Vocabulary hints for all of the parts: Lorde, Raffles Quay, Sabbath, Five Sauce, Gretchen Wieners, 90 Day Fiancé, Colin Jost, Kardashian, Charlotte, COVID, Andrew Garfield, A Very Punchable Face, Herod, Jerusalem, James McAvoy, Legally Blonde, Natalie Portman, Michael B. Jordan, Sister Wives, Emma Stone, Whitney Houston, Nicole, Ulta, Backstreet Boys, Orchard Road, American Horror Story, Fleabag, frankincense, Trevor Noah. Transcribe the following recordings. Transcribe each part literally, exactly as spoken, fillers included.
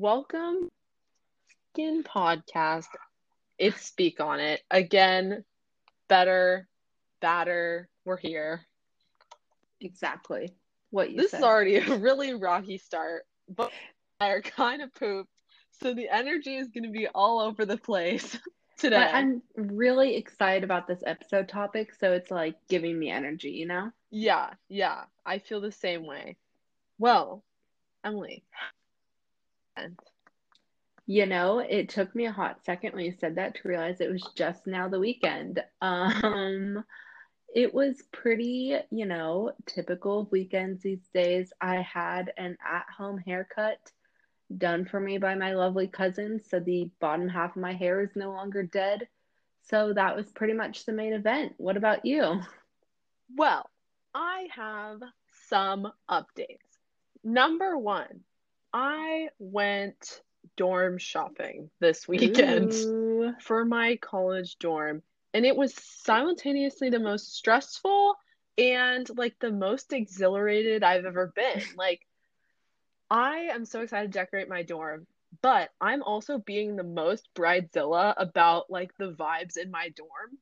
welcome in podcast. It's Speak On It. Again, better, badder, we're here. Exactly what you this said. This is already a really rocky start, but I are kind of pooped, so the energy is going to be all over the place today. But I'm really excited about this episode topic, so it's like giving me energy, you know? Yeah, yeah. I feel the same way. Well, Emily. You know, it took me a hot second when you said that to realize it was just now the weekend. Um, it was pretty, you know, typical weekends these days. I had an at-home haircut done for me by my lovely cousin, so the bottom half of my hair is no longer dead. So that was pretty much the main event. What about you? Well, I have some updates. Number one, I went dorm shopping this weekend Ooh. for my college dorm, and it was simultaneously the most stressful and like the most exhilarated I've ever been. Like, I am so excited to decorate my dorm, but I'm also being the most bridezilla about like the vibes in my dorm,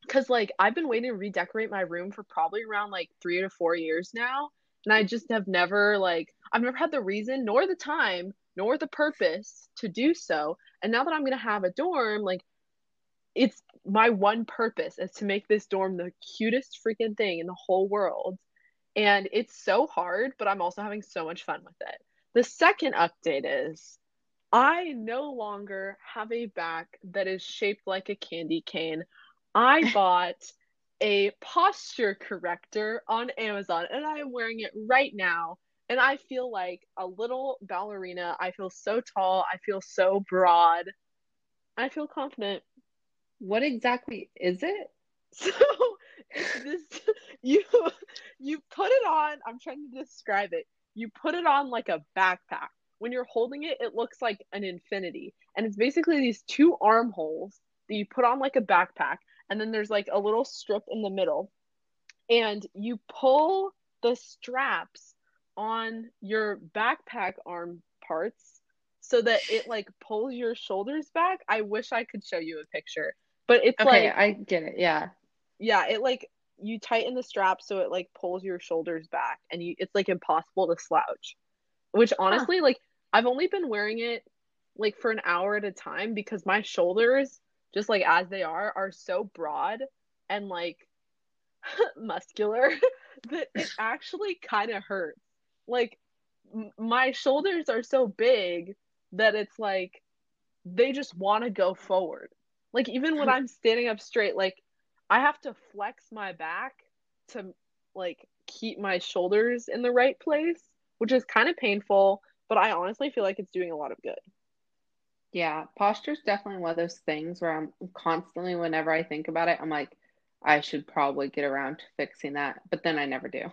because like I've been waiting to redecorate my room for probably around like three to four years now. And I just have never, like, I've never had the reason, nor the time, nor the purpose to do so. And now that I'm going to have a dorm, like, it's my one purpose is to make this dorm the cutest freaking thing in the whole world. And it's so hard, but I'm also having so much fun with it. The second update is I no longer have a back that is shaped like a candy cane. I bought a posture corrector on Amazon, and I am wearing it right now, and I feel like a little ballerina. I feel so tall. I feel so broad. I feel confident. What exactly is it? So it's this, you you put it on. I'm trying to describe it. You put it on like a backpack. When you're holding it, it looks like an infinity, and it's basically these two armholes that you put on like a backpack. And then there's like a little strip in the middle, and you pull the straps on your backpack arm parts so that it like pulls your shoulders back. I wish I could show you a picture, but it's okay, like, I get it. Yeah. Yeah. It like, you tighten the strap so it like pulls your shoulders back, and you, it's like impossible to slouch, which honestly, huh. like I've only been wearing it like for an hour at a time because my shoulders, just like as they are, are so broad and like muscular that it actually kind of hurts. Like m- my shoulders are so big that it's like they just want to go forward. Like even when I'm standing up straight, like I have to flex my back to like keep my shoulders in the right place, which is kind of painful, but I honestly feel like it's doing a lot of good. Yeah, posture is definitely one of those things where I'm constantly, whenever I think about it, I'm like, I should probably get around to fixing that, but then I never do.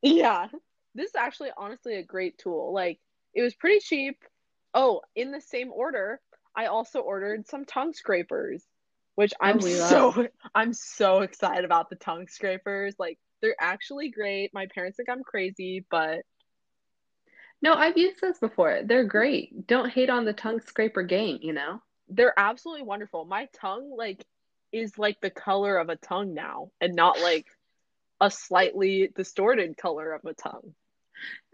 Yeah, this is actually honestly a great tool. Like, it was pretty cheap. Oh, in the same order, I also ordered some tongue scrapers, which I'm oh, so I'm so excited about the tongue scrapers. Like, they're actually great. My parents think I'm crazy, but no, I've used those before. They're great. Don't hate on the tongue scraper game, you know? They're absolutely wonderful. My tongue, like, is like the color of a tongue now, and not like a slightly distorted color of a tongue.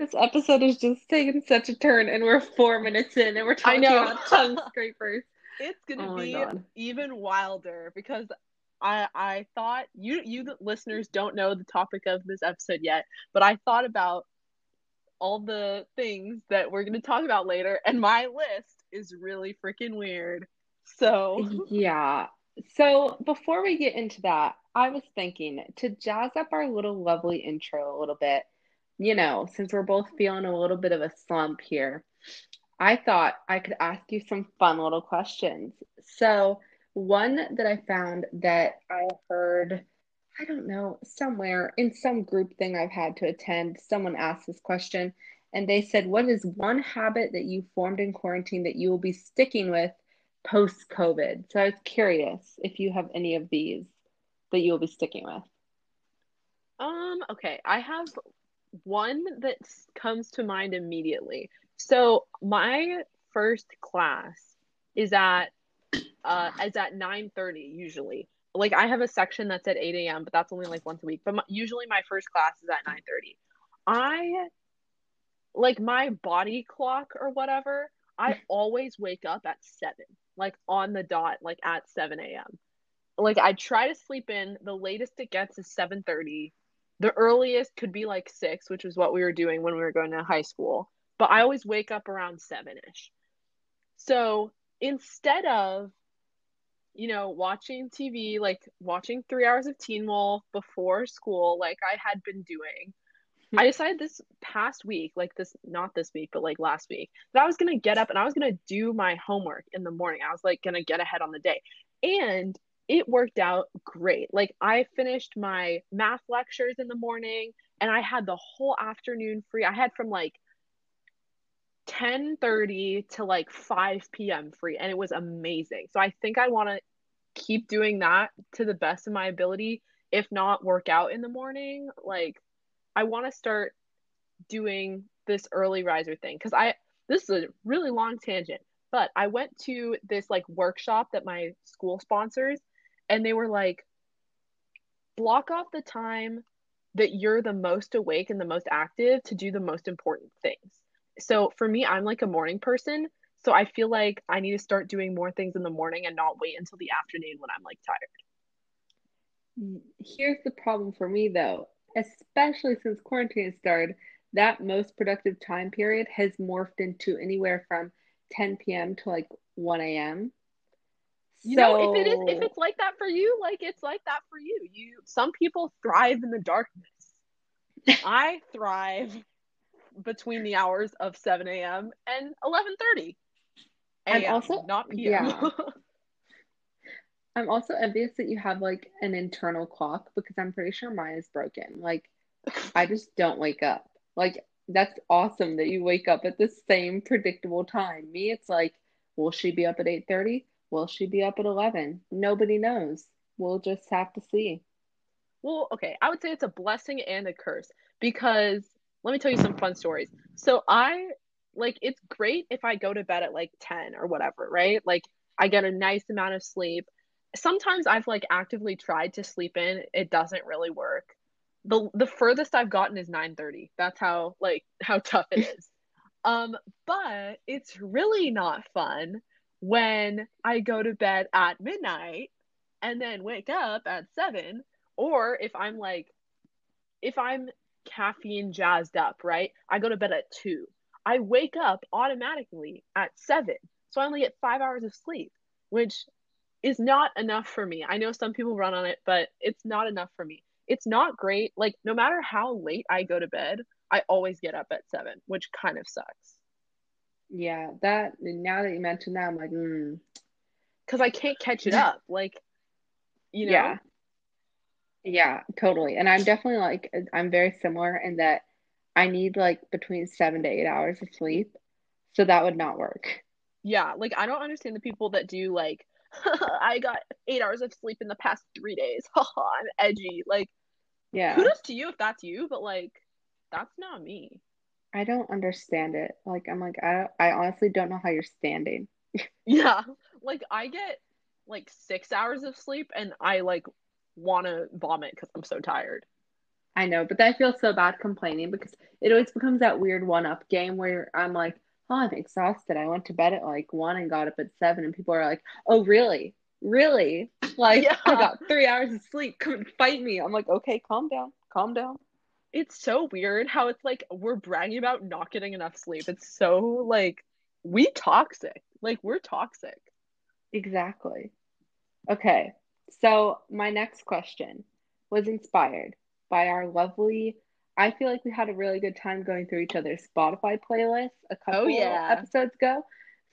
This episode has just taken such a turn, and we're four minutes in, and we're talking about tongue scrapers. It's going to oh be even wilder, because I I thought, you you listeners don't know the topic of this episode yet, but I thought about all the things that we're going to talk about later, and my list is really freaking weird. So yeah. So before we get into that, I was thinking to jazz up our little lovely intro a little bit, you know, since we're both feeling a little bit of a slump here, I thought I could ask you some fun little questions. So one that I found that I heard, I don't know, somewhere in some group thing I've had to attend, someone asked this question, and they said, what is one habit that you formed in quarantine that you will be sticking with post-COVID? So I was curious if you have any of these that you'll be sticking with. Um, okay, I have one that comes to mind immediately. So my first class is at uh is at nine thirty usually. Like, I have a section that's at eight a.m., but that's only like once a week. But my, usually my first class is at nine thirty. I, like, my body clock or whatever, I always wake up at seven, like on the dot, like at seven a.m. Like, I try to sleep in. The latest it gets is seven thirty. The earliest could be like six, which is what we were doing when we were going to high school. But I always wake up around seven-ish. So instead of, you know, watching T V, like watching three hours of Teen Wolf before school, like I had been doing, I decided this past week, like this, not this week, but like last week, that I was going to get up and I was going to do my homework in the morning. I was like going to get ahead on the day. And it worked out great. Like, I finished my math lectures in the morning and I had the whole afternoon free. I had from like ten thirty to like five p.m. free, and it was amazing. So I think I want to keep doing that to the best of my ability. If not work out in the morning, like, I want to start doing this early riser thing, because I this is a really long tangent, but I went to this like workshop that my school sponsors, and they were like, block off the time that you're the most awake and the most active to do the most important things. So for me, I'm like a morning person, so I feel like I need to start doing more things in the morning and not wait until the afternoon when I'm like tired. Here's the problem for me though. Especially since quarantine started, that most productive time period has morphed into anywhere from ten p.m. to like one a.m. You so... know, if it is, if it's like that for you, like it's like that for you. You, some people thrive in the darkness. I thrive between the hours of seven a.m. and eleven thirty. And also not p m. Yeah. I'm also envious that you have like an internal clock, because I'm pretty sure mine is broken. Like, I just don't wake up. Like, that's awesome that you wake up at the same predictable time. Me, it's like, will she be up at eight thirty? Will she be up at eleven? Nobody knows. We'll just have to see. Well, okay. I would say it's a blessing and a curse, because let me tell you some fun stories. So I, like, it's great if I go to bed at like ten or whatever, right? Like, I get a nice amount of sleep. Sometimes I've like actively tried to sleep in. It doesn't really work. The the furthest I've gotten is nine thirty. That's how like how tough it is. Um, but it's really not fun when I go to bed at midnight and then wake up at seven, or if I'm like, if I'm caffeine jazzed up, right? I go to bed at two. I wake up automatically at seven. So I only get five hours of sleep, which is not enough for me. I know some people run on it, but it's not enough for me. It's not great. Like, no matter how late I go to bed, I always get up at seven, which kind of sucks. Yeah, that, now that you mentioned that, I'm like, hmm. Because I can't catch it up. Like, you know? Yeah. Yeah, totally. And I'm definitely like, I'm very similar in that I need like between seven to eight hours of sleep. So that would not work. Yeah. Like, I don't understand the people that do like, I got eight hours of sleep in the past three days. I'm edgy. Like, yeah. Kudos to you if that's you, but like, that's not me. I don't understand it. Like, I'm like, I I honestly don't know how you're standing. Yeah. Like, I get like six hours of sleep and I like want to vomit because I'm so tired. I know, but I feel so bad complaining, because it always becomes that weird one-up game where I'm like, oh, I'm exhausted. I went to bed at like one and got up at seven, and people are like, oh, really? Really? Like, yeah. I got three hours of sleep. Come and fight me. I'm like, okay, calm down. Calm down. It's so weird how it's like we're bragging about not getting enough sleep. It's so like, we toxic. Like, we're toxic. Exactly. Okay. So my next question was inspired by our lovely, I feel like we had a really good time going through each other's Spotify playlists a couple oh, yeah. episodes ago.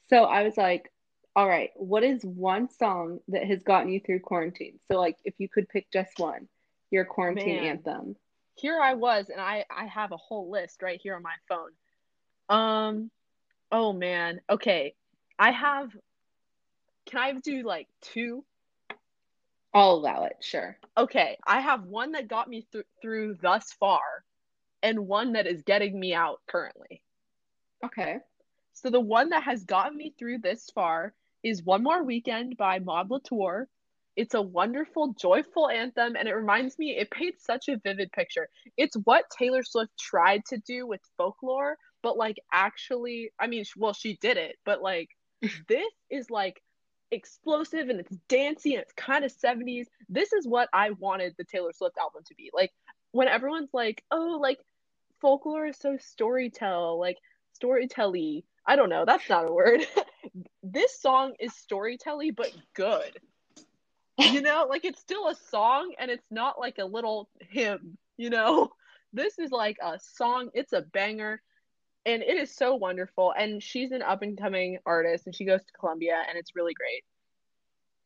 So I was like, all right, what is one song that has gotten you through quarantine? So like, if you could pick just one, your quarantine Man. anthem. Here I was, and I, I have a whole list right here on my phone. Um, oh man. Okay. I have, can I do like two? I'll allow it. Sure. Okay. I have one that got me th- through thus far, and one that is getting me out currently. Okay. So the one that has gotten me through this far is One More Weekend by Maude Latour. It's a wonderful, joyful anthem, and it reminds me, it paints such a vivid picture. It's what Taylor Swift tried to do with Folklore, but, like, actually, I mean, well, she did it, but, like, this is, like, explosive, and it's dancey, and it's kind of seventies. This is what I wanted the Taylor Swift album to be. Like, when everyone's like, oh, like, Folklore is so storytell, like, storytelly. I don't know, that's not a word. This song is storytelly, but good. You know, like, it's still a song, and it's not like a little hymn, you know? This is like a song, it's a banger, and it is so wonderful, and she's an up-and-coming artist, and she goes to Columbia, and it's really great.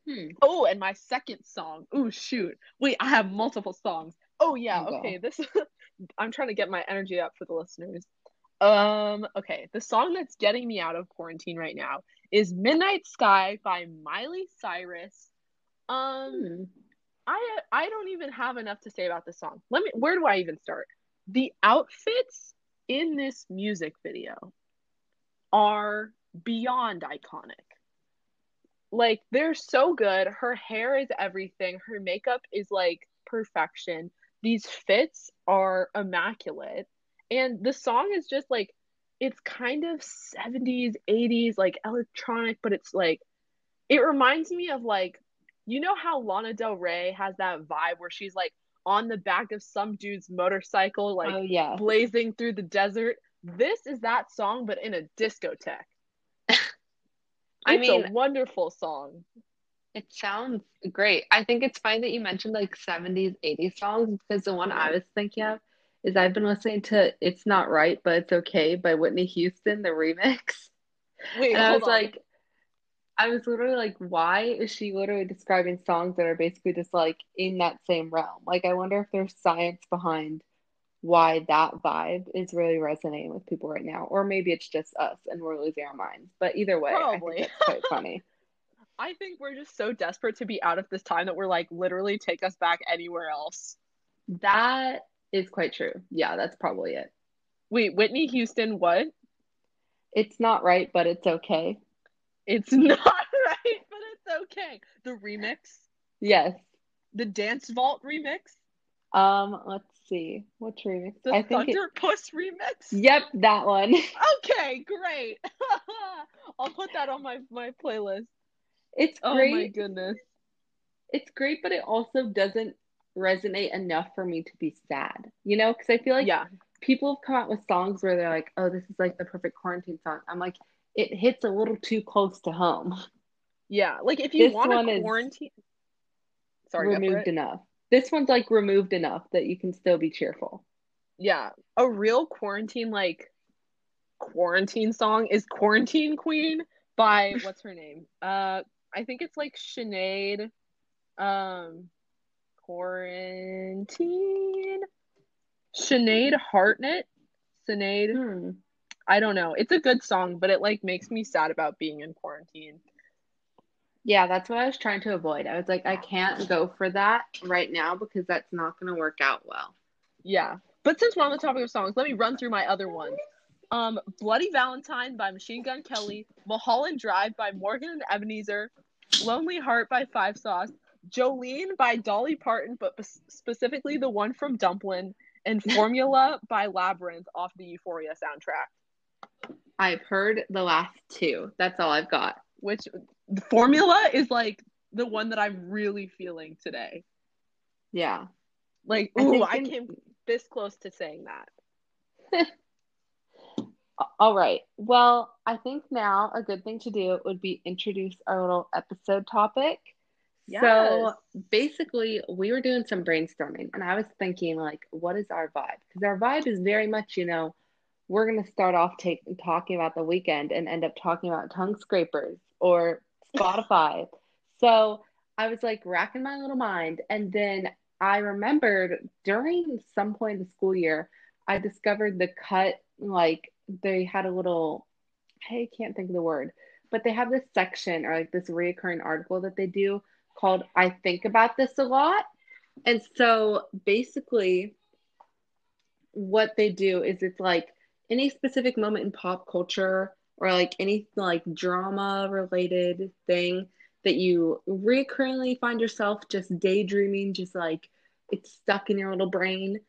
Hmm. Oh, and my second song, oh, shoot. Wait, I have multiple songs. Oh, yeah, oh, okay, this, I'm trying to get my energy up for the listeners. Um, okay, the song that's getting me out of quarantine right now is Midnight Sky by Miley Cyrus. Um, I I don't even have enough to say about this song. Let me. Where do I even start? The outfits in this music video are beyond iconic. Like, they're so good. Her hair is everything. Her makeup is like perfection. These fits are immaculate, and the song is just like, it's kind of seventies, eighties, like electronic, but it's like, it reminds me of like, you know how Lana Del Rey has that vibe where she's, like, on the back of some dude's motorcycle, like, oh, yeah, blazing through the desert? This is that song, but in a discotheque. I it's mean, a wonderful song. It sounds great. I think it's fine that you mentioned, like, seventies, eighties songs, because the one I was thinking of is I've been listening to It's Not Right, But It's Okay by Whitney Houston, the remix. Wait, and I was on. like... I was literally like, why is she literally describing songs that are basically just like in that same realm? Like, I wonder if there's science behind why that vibe is really resonating with people right now. Or maybe it's just us and we're losing our minds. But either way, probably. I think that's quite funny. I think we're just so desperate to be out of this time that we're like, literally take us back anywhere else. That is quite true. Yeah, that's probably it. Wait, Whitney Houston, what? It's Not Right, But It's Okay. It's not right, but it's okay. The remix? Yes. The Dance Vault remix? Um, let's see. Which remix? The I Thunder think it... Puss remix? Yep, that one. Okay, great. I'll put that on my, my playlist. It's great. Oh my goodness. It's great, but it also doesn't resonate enough for me to be sad. You know, because I feel like yeah. people have come out with songs where they're like, oh, this is like the perfect quarantine song. I'm like, it hits a little too close to home. Yeah, like if you this want to quarantine, sorry, removed enough. This one's like removed enough that you can still be cheerful. Yeah, a real quarantine like quarantine song is "Quarantine Queen" by what's her name? Uh, I think it's like Sinead. Um, quarantine. Sinead Hartnett. Sinead. Hmm. I don't know. It's a good song, but it like makes me sad about being in quarantine. Yeah, that's what I was trying to avoid. I was like, I can't go for that right now because that's not going to work out well. Yeah. But since we're on the topic of songs, let me run through my other ones. Um, Bloody Valentine by Machine Gun Kelly, Mulholland Drive by Morgan and Ebenezer, Lonely Heart by Five Sauce, Jolene by Dolly Parton, but b- specifically the one from Dumplin', and Formula by Labyrinth off the Euphoria soundtrack. I've heard the last two. That's all I've got. Which the Formula is like the one that I'm really feeling today. Yeah. Like, ooh, I, I came this close to saying that. All right. Well, I think now a good thing to do would be introduce our little episode topic. Yes. So basically, we were doing some brainstorming and I was thinking, like, what is our vibe? Because our vibe is very much, you know, we're going to start off take, talking about the weekend and end up talking about tongue scrapers or Spotify. So I was like racking my little mind. And then I remembered during some point in the school year, I discovered The Cut, like they had a little, I can't think of the word, but they have this section or like this reoccurring article that they do called, I Think About This A Lot. And so basically what they do is it's like, any specific moment in pop culture or like any like drama related thing that you recurrently find yourself just daydreaming, just like it's stuck in your little brain.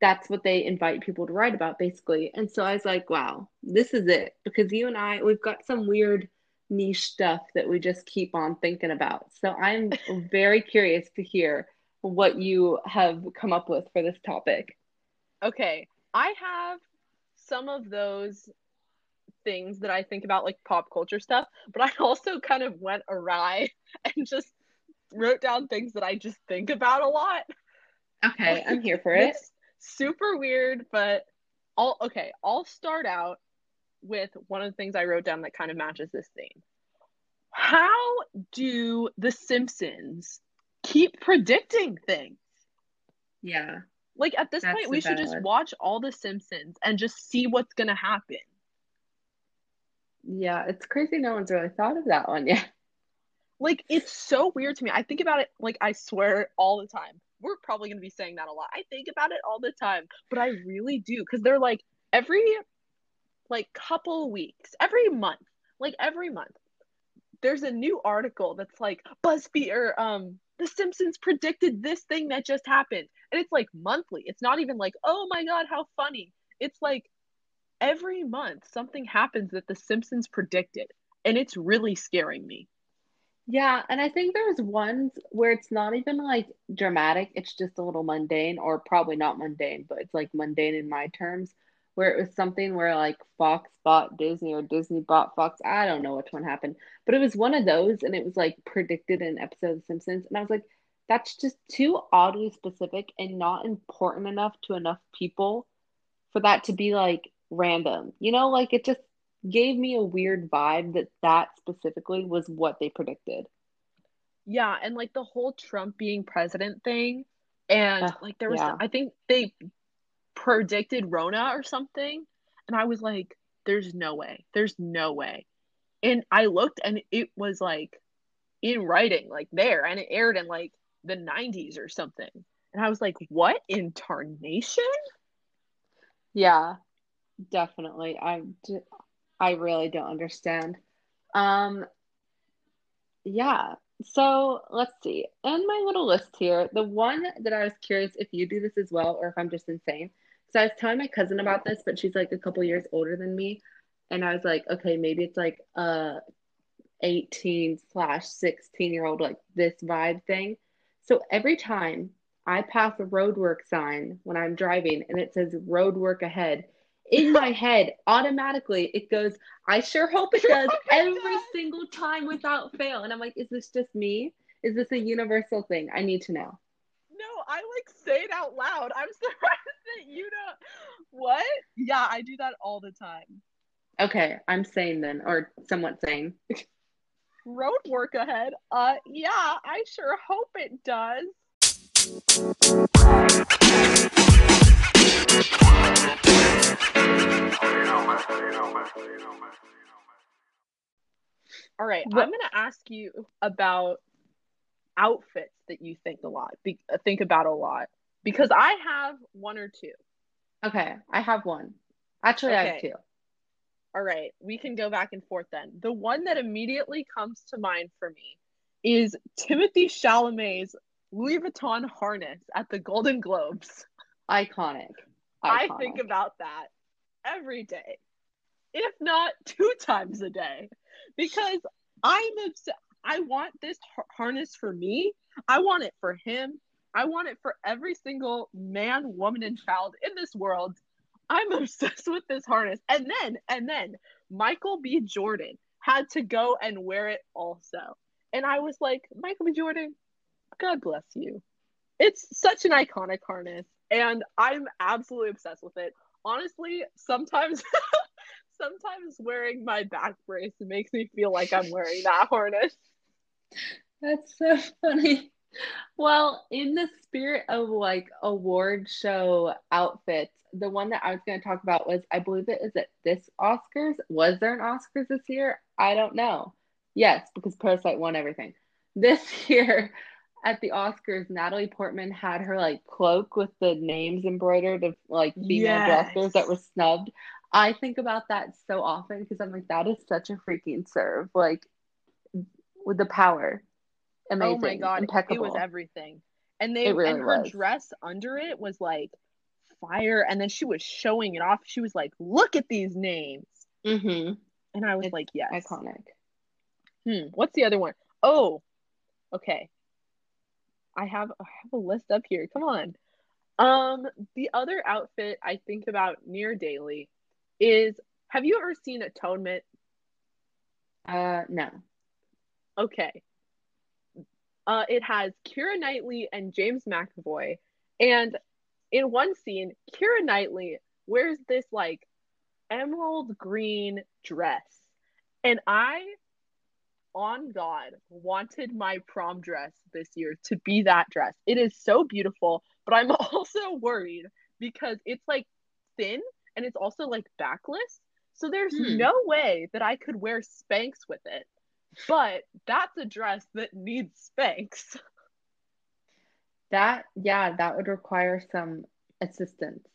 That's what they invite people to write about, basically. And so I was like, wow, this is it. Because you and I, we've got some weird niche stuff that we just keep on thinking about. So I'm very curious to hear what you have come up with for this topic. Okay. I have some of those things that I think about, like pop culture stuff, but I also kind of went awry and just wrote down things that I just think about a lot. Okay. I'm here for it. It's super weird, but I'll, okay. I'll start out with one of the things I wrote down that kind of matches this theme. How do The Simpsons keep predicting things? Yeah. Like at this point, we should just watch all The Simpsons and just see what's going to happen. Yeah, it's crazy no one's really thought of that one yet. Like, it's so weird to me. I think about it, like, I swear all the time. We're probably going to be saying that a lot. I think about it all the time, but I really do. Because they're, like, every, like, couple weeks, every month, like, every month, there's a new article that's, like, BuzzFeed or, um, The Simpsons predicted this thing that just happened. And it's, like, monthly. It's not even, like, oh, my God, how funny. It's, like, every month, something happens that The Simpsons predicted, and it's really scaring me. Yeah, and I think there's ones where it's not even, like, dramatic. It's just a little mundane, or probably not mundane, but it's, like, mundane in my terms, where it was something where, like, Fox bought Disney or Disney bought Fox. I don't know which one happened, but it was one of those, and it was, like, predicted in an episode of The Simpsons, and I was like, that's just too oddly specific and not important enough to enough people for that to be, like, random, you know, like it just gave me a weird vibe that that specifically was what they predicted. Yeah, and like the whole Trump being president thing, and uh, like there was, yeah. I think they predicted Rona or something, and I was like, "There's no way, there's no way." And I looked, and it was like in writing, like there, and it aired in like the nineties or something, and I was like, "What in tarnation?" Yeah. Definitely. I, I really don't understand. Um, yeah. So let's see. On my little list here, the one that I was curious if you do this as well, or if I'm just insane. So I was telling my cousin about this, but she's like a couple years older than me. And I was like, okay, maybe it's like a eighteen slash sixteen year old, like this vibe thing. So every time I pass a roadwork sign when I'm driving and it says roadwork ahead, in my head, automatically, it goes, I sure hope it does oh every God. single time without fail. And I'm like, is this just me? Is this a universal thing? I need to know. No, I like say it out loud. I'm surprised that you don't. What? Yeah, I do that all the time. Okay, I'm sane then, or somewhat sane. Roadwork ahead. Uh, yeah, I sure hope it does. All right, I'm going to ask you about outfits that you think a lot, be, think about a lot, because I have one or two. Okay, I have one. Actually, okay. I have two. All right, we can go back and forth then. The one that immediately comes to mind for me is Timothée Chalamet's Louis Vuitton harness at the Golden Globes. Iconic. Iconic. I think about that every day, if not two times a day, because I'm obsessed. I want this har- harness for me. I want it for him. I want it for every single man, woman, and child in this world. I'm obsessed with this harness. And then, and then Michael B. Jordan had to go and wear it also. And I was like, Michael B. Jordan, God bless you. It's such an iconic harness. And I'm absolutely obsessed with it. Honestly, sometimes sometimes wearing my back brace makes me feel like I'm wearing that harness. That's so funny. Well, in the spirit of like award show outfits, the one that I was going to talk about was, I believe it is at this Oscars. Was there an Oscars this year? I don't know. Yes, because Parasite won everything. This year at the Oscars, Natalie Portman had her like cloak with the names embroidered of like female yes. directors that were snubbed. I think about that so often because I'm like, that is such a freaking serve. Like, with the power. Amazing. Oh my God. Impeccable. It was everything. And they really and her was. dress under it was like fire. And then she was showing it off. She was like, look at these names. Mm-hmm. And I was it's like, yes. Iconic. Hmm. What's the other one? Oh, okay. I have I have a list up here. Come on. Um, the other outfit I think about near daily is, have you ever seen Atonement? Uh, no. Okay. Uh, it has Keira Knightley and James McAvoy, and in one scene, Keira Knightley wears this like emerald green dress, and I, on God, wanted my prom dress this year to be that dress. It is so beautiful, but I'm also worried because it's like thin and it's also like backless, so there's hmm. no way that I could wear Spanx with it. But that's a dress that needs Spanx. That, yeah, that would require some assistance.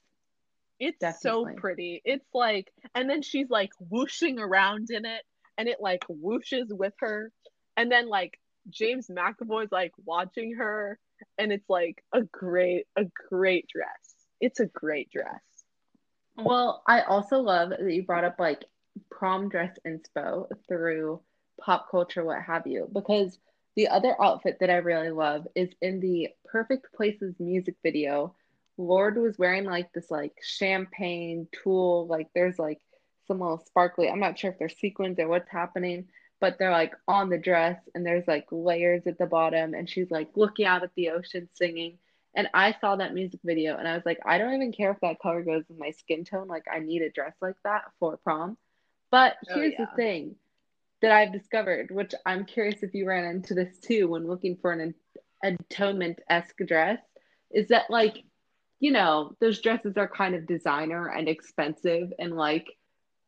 It's Definitely. so pretty. It's like, and then she's like whooshing around in it, and it like whooshes with her. And then like James McAvoy's like watching her, and it's like a great, a great dress. It's a great dress. Well, I also love that you brought up like prom dress inspo through pop culture, what have you, because the other outfit that I really love is in the Perfect Places music video. Lorde was wearing like this like champagne tulle, like there's like some little sparkly, I'm not sure if they're sequins or what's happening, but they're like on the dress and there's like layers at the bottom, and she's like looking out at the ocean singing. And I saw that music video and I was like, I don't even care if that color goes with my skin tone, like I need a dress like that for prom. But here's oh, yeah. the thing that I've discovered, which I'm curious if you ran into this too when looking for an Atonement-esque dress, is that, like, you know, those dresses are kind of designer and expensive and, like,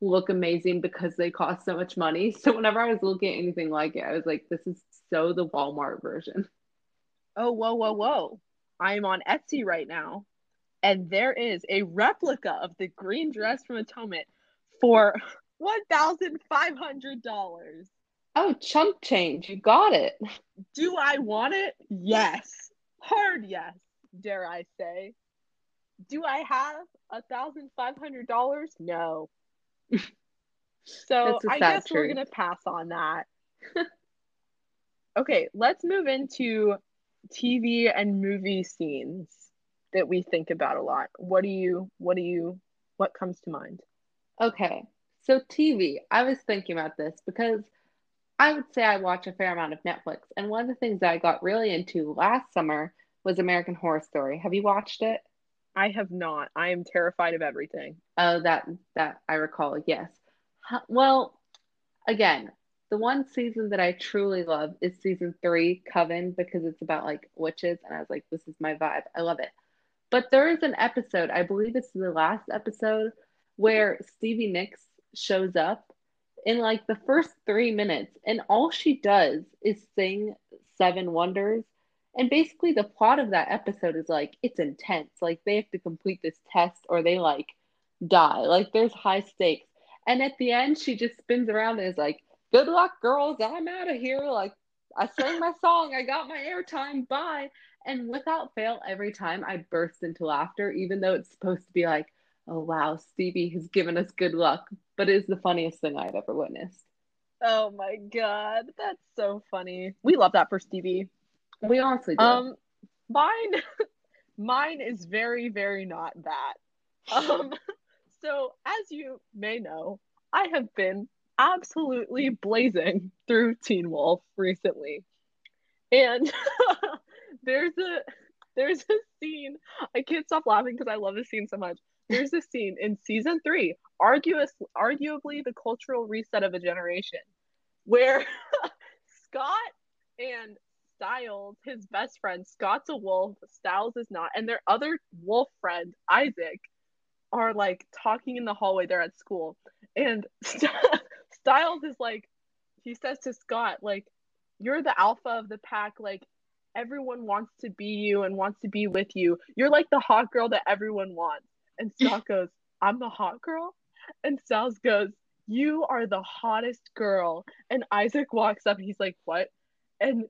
look amazing because they cost so much money. So whenever I was looking at anything like it, I was like, this is so the Walmart version. Oh, whoa, whoa, whoa. I'm on Etsy right now, and there is a replica of the green dress from Atonement for one thousand five hundred dollars. Oh, chump change. You got it. Do I want it? Yes. Hard yes, dare I say. Do I have one thousand five hundred dollars? No. So I guess truth. we're going to pass on that. Okay, let's move into T V and movie scenes that we think about a lot. What do you, what do you, what comes to mind? Okay. So T V, I was thinking about this because I would say I watch a fair amount of Netflix. And one of the things that I got really into last summer was American Horror Story. Have you watched it? I have not. I am terrified of everything. Oh, that that I recall, yes. Well, again, the one season that I truly love is season three, Coven, because it's about like witches. And I was like, this is my vibe. I love it. But there is an episode, I believe it's the last episode, where Stevie Nicks shows up in like the first three minutes and all she does is sing Seven Wonders. And basically the plot of that episode is like, it's intense, like they have to complete this test or they like die, like there's high stakes. And at the end she just spins around and is like, good luck girls, I'm out of here, like I sang my song, I got my airtime, bye. And without fail, every time I burst into laughter, even though it's supposed to be like, oh wow, Stevie has given us good luck, but it is the funniest thing I've ever witnessed. Oh my God, that's so funny. We love that for Stevie. We honestly do. Um, mine, mine is very, very not that. Um, so as you may know, I have been absolutely blazing through Teen Wolf recently, and there's a there's a scene. I can't stop laughing because I love this scene so much. There's a scene in season three, argu- arguably the cultural reset of a generation, where Scott and Styles, his best friend, Scott's a wolf, Styles is not, and their other wolf friend, Isaac, are like talking in the hallway. They're at school. And St- Styles is like, he says to Scott, like, you're the alpha of the pack, like, everyone wants to be you and wants to be with you. You're like the hot girl that everyone wants. And Scott goes, I'm the hot girl? And Sal's goes, "You are the hottest girl." And Isaac walks up and he's like, "What?" And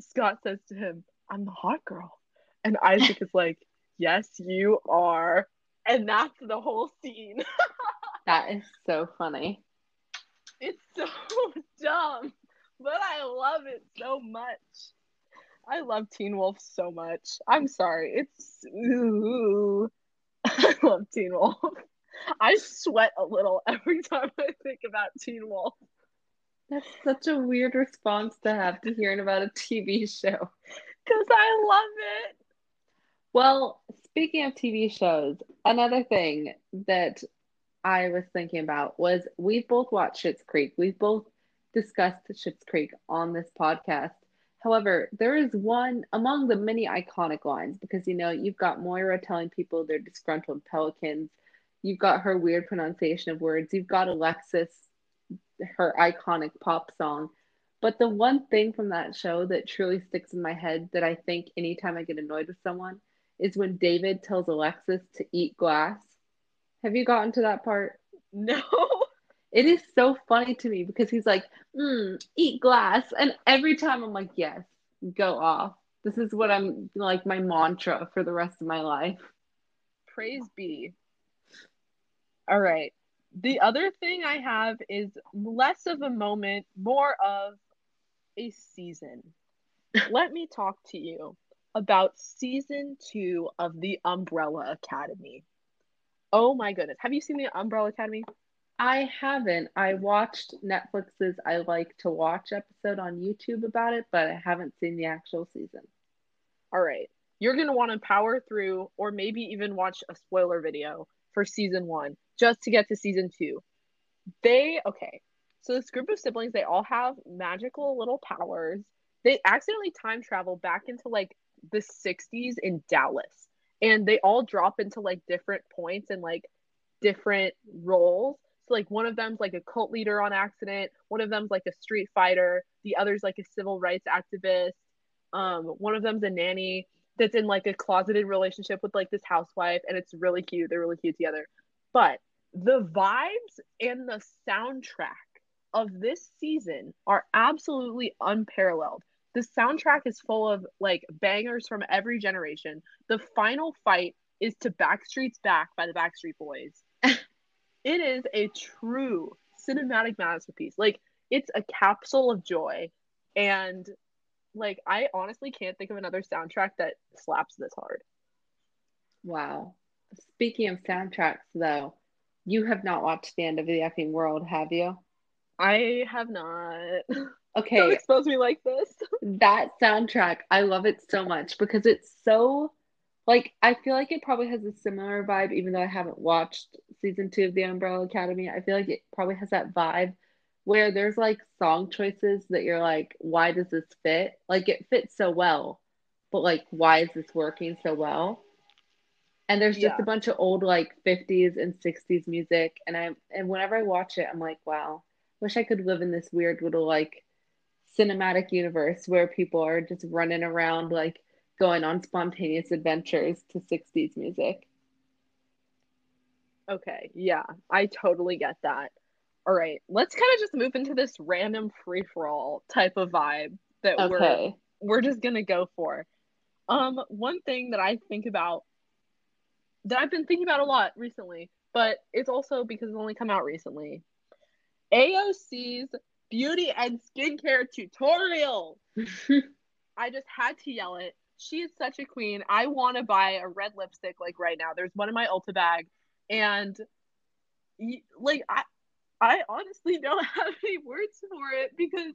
Scott says to him, "I'm the hot girl." And Isaac is like, "Yes, you are." And that's the whole scene. That is so funny. It's so dumb, but I love it so much. I love Teen Wolf so much. I'm sorry. It's, ooh. I love Teen Wolf. I sweat a little every time I think about Teen Wolf. That's such a weird response to have to hearing about a T V show. Because I love it. Well, speaking of T V shows, another thing that I was thinking about was we've both watched Schitt's Creek. We've both discussed Schitt's Creek on this podcast. However, there is one among the many iconic lines because, you know, you've got Moira telling people they're disgruntled pelicans. You've got her weird pronunciation of words. You've got Alexis, her iconic pop song. But the one thing from that show that truly sticks in my head that I think anytime I get annoyed with someone is when David tells Alexis to eat glass. Have you gotten to that part? No. It is so funny to me because he's like, mm, eat glass. And every time I'm like, yes, go off. This is what I'm like, my mantra for the rest of my life. Praise be. All right. The other thing I have is less of a moment, more of a season. Let me talk to you about season two of The Umbrella Academy. Oh my goodness. Have you seen The Umbrella Academy? I haven't. I watched Netflix's I Like to Watch episode on YouTube about it, but I haven't seen the actual season. All right. You're going to want to power through or maybe even watch a spoiler video for season one just to get to season two. They, okay. So this group of siblings, they all have magical little powers. They accidentally time travel back into like the sixties in Dallas. And they all drop into like different points and like different roles. Like one of them's like a cult leader on accident, one of them's like a street fighter, the other's like a civil rights activist, um one of them's a nanny that's in like a closeted relationship with like this housewife, and it's really cute. They're really cute together. But the vibes and the soundtrack of this season are absolutely unparalleled. The soundtrack is full of like bangers from every generation. The final fight is to Backstreet's Back by the Backstreet Boys. It is a true cinematic masterpiece. Like, it's a capsule of joy. And, like, I honestly can't think of another soundtrack that slaps this hard. Wow. Speaking of soundtracks, though, you have not watched The End of the Effing World, have you? I have not. Okay. Don't expose me like this. That soundtrack, I love it so much because it's so... Like, I feel like it probably has a similar vibe, even though I haven't watched season two of The Umbrella Academy. I feel like it probably has that vibe where there's, like, song choices that you're like, why does this fit? Like, it fits so well, but, like, why is this working so well? And there's just yeah. a bunch of old, like, fifties and sixties music. And I and whenever I watch it, I'm like, wow, wish I could live in this weird little, like, cinematic universe where people are just running around, like, going on spontaneous adventures to sixties music. Okay, yeah, I totally get that. All right, let's kind of just move into this random free-for-all type of vibe that okay. we're we're just gonna go for. Um, one thing that I think about, that I've been thinking about a lot recently, but it's also because it's only come out recently. A O C's beauty and skincare tutorial. I just had to yell it. She is such a queen. I want to buy a red lipstick, like, right now. There's one in my Ulta bag. And, like, I I honestly don't have any words for it because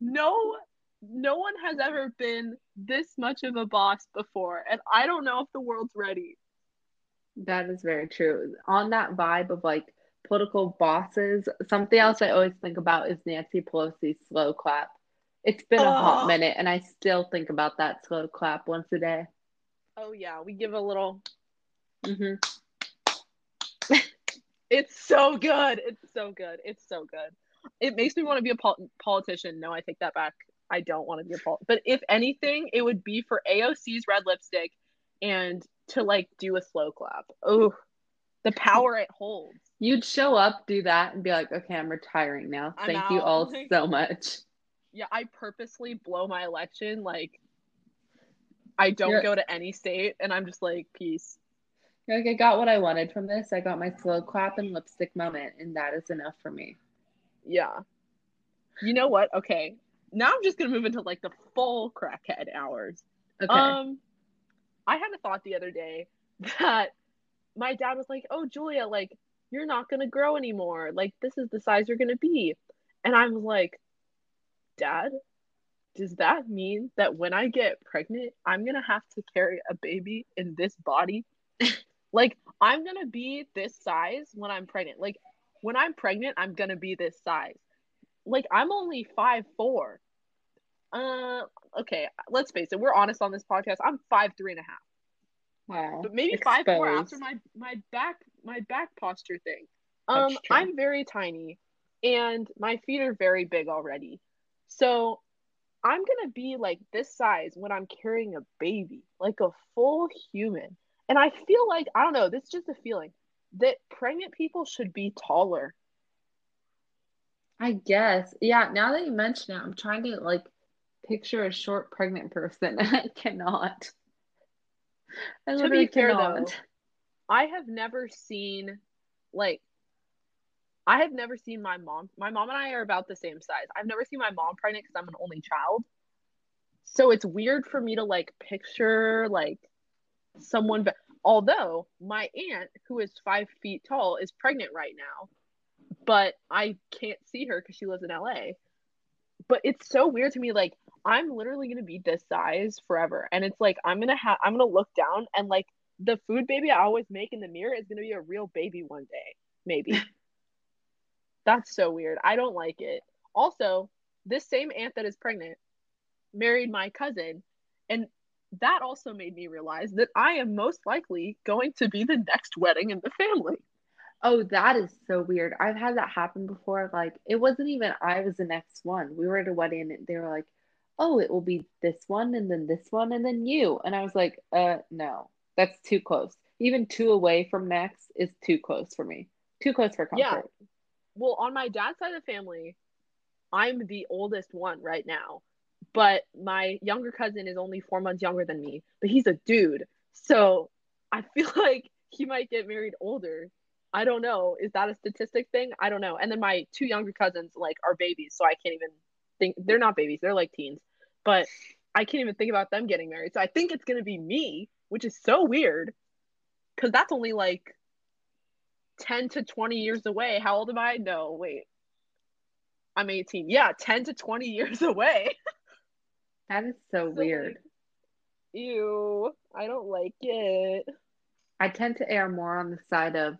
no, no one has ever been this much of a boss before. And I don't know if the world's ready. That is very true. On that vibe of, like, political bosses, something else I always think about is Nancy Pelosi's slow clap. It's been a oh. hot minute, and I still think about that slow clap once a day. Oh, yeah. We give a little... Mm-hmm. It's so good. It's so good. It's so good. It makes me want to be a pol- politician. No, I take that back. I don't want to be a politician. But if anything, it would be for A O C's red lipstick and to, like, do a slow clap. Oh, the power it holds. You'd show up, do that, and be like, okay, I'm retiring now. I'm Thank out. you all so much. Yeah, I purposely blow my election. Like, I don't You're... go to any state, and I'm just like, peace. You're like, I got what I wanted from this. I got my slow clap and lipstick moment, and that is enough for me. Yeah. You know what? Okay. Now I'm just going to move into, like, the full crackhead hours. Okay. Um, I had a thought the other day that my dad was like, oh, Julia, like, you're not going to grow anymore. Like, this is the size you're going to be. And I was like, Dad, does that mean that when I get pregnant, I'm going to have to carry a baby in this body? Like, I'm going to be this size when I'm pregnant. Like, when I'm pregnant, I'm going to be this size. Like, I'm only five foot four. Uh, okay, let's face it. We're honest on this podcast. I'm five three and a half. Wow. But maybe exposed. five four after my, my back my back posture thing. Um, I'm very tiny, and my feet are very big already. So I'm going to be, like, this size when I'm carrying a baby, like a full human. And I feel like, I don't know, this is just a feeling, that pregnant people should be taller. I guess. Yeah, now that you mention it, I'm trying to, like, picture a short pregnant person. I cannot. I to be fair, though, I have never seen, like, I have never seen my mom. My mom and I are about the same size. I've never seen my mom pregnant because I'm an only child. So it's weird for me to, like, picture, like, someone. But although my aunt, who is five feet tall, is pregnant right now, but I can't see her because she lives in L A. But it's so weird to me, like, I'm literally going to be this size forever. And it's like, I'm going to have, I'm going to look down, and, like, the food baby I always make in the mirror is going to be a real baby one day, maybe. That's so weird. I don't like it. Also, this same aunt that is pregnant married my cousin. And that also made me realize that I am most likely going to be the next wedding in the family. Oh, that is so weird. I've had that happen before. Like, it wasn't even I was the next one. We were at a wedding, and they were like, oh, it will be this one, and then this one, and then you. And I was like, uh, no, that's too close. Even two away from next is too close for me. Too close for comfort. Yeah. Well, on my dad's side of the family, I'm the oldest one right now. But my younger cousin is only four months younger than me. But he's a dude. So I feel like he might get married older. I don't know. Is that a statistic thing? I don't know. And then my two younger cousins, like, are babies, so I can't even think. They're not babies. They're, like, teens. But I can't even think about them getting married. So I think it's going to be me, which is so weird, because that's only, like, ten to twenty years away. How old am I? No, wait. I'm eighteen. Yeah, ten to twenty years away. That is so, so weird. Like, ew. I don't like it. I tend to err more on the side of,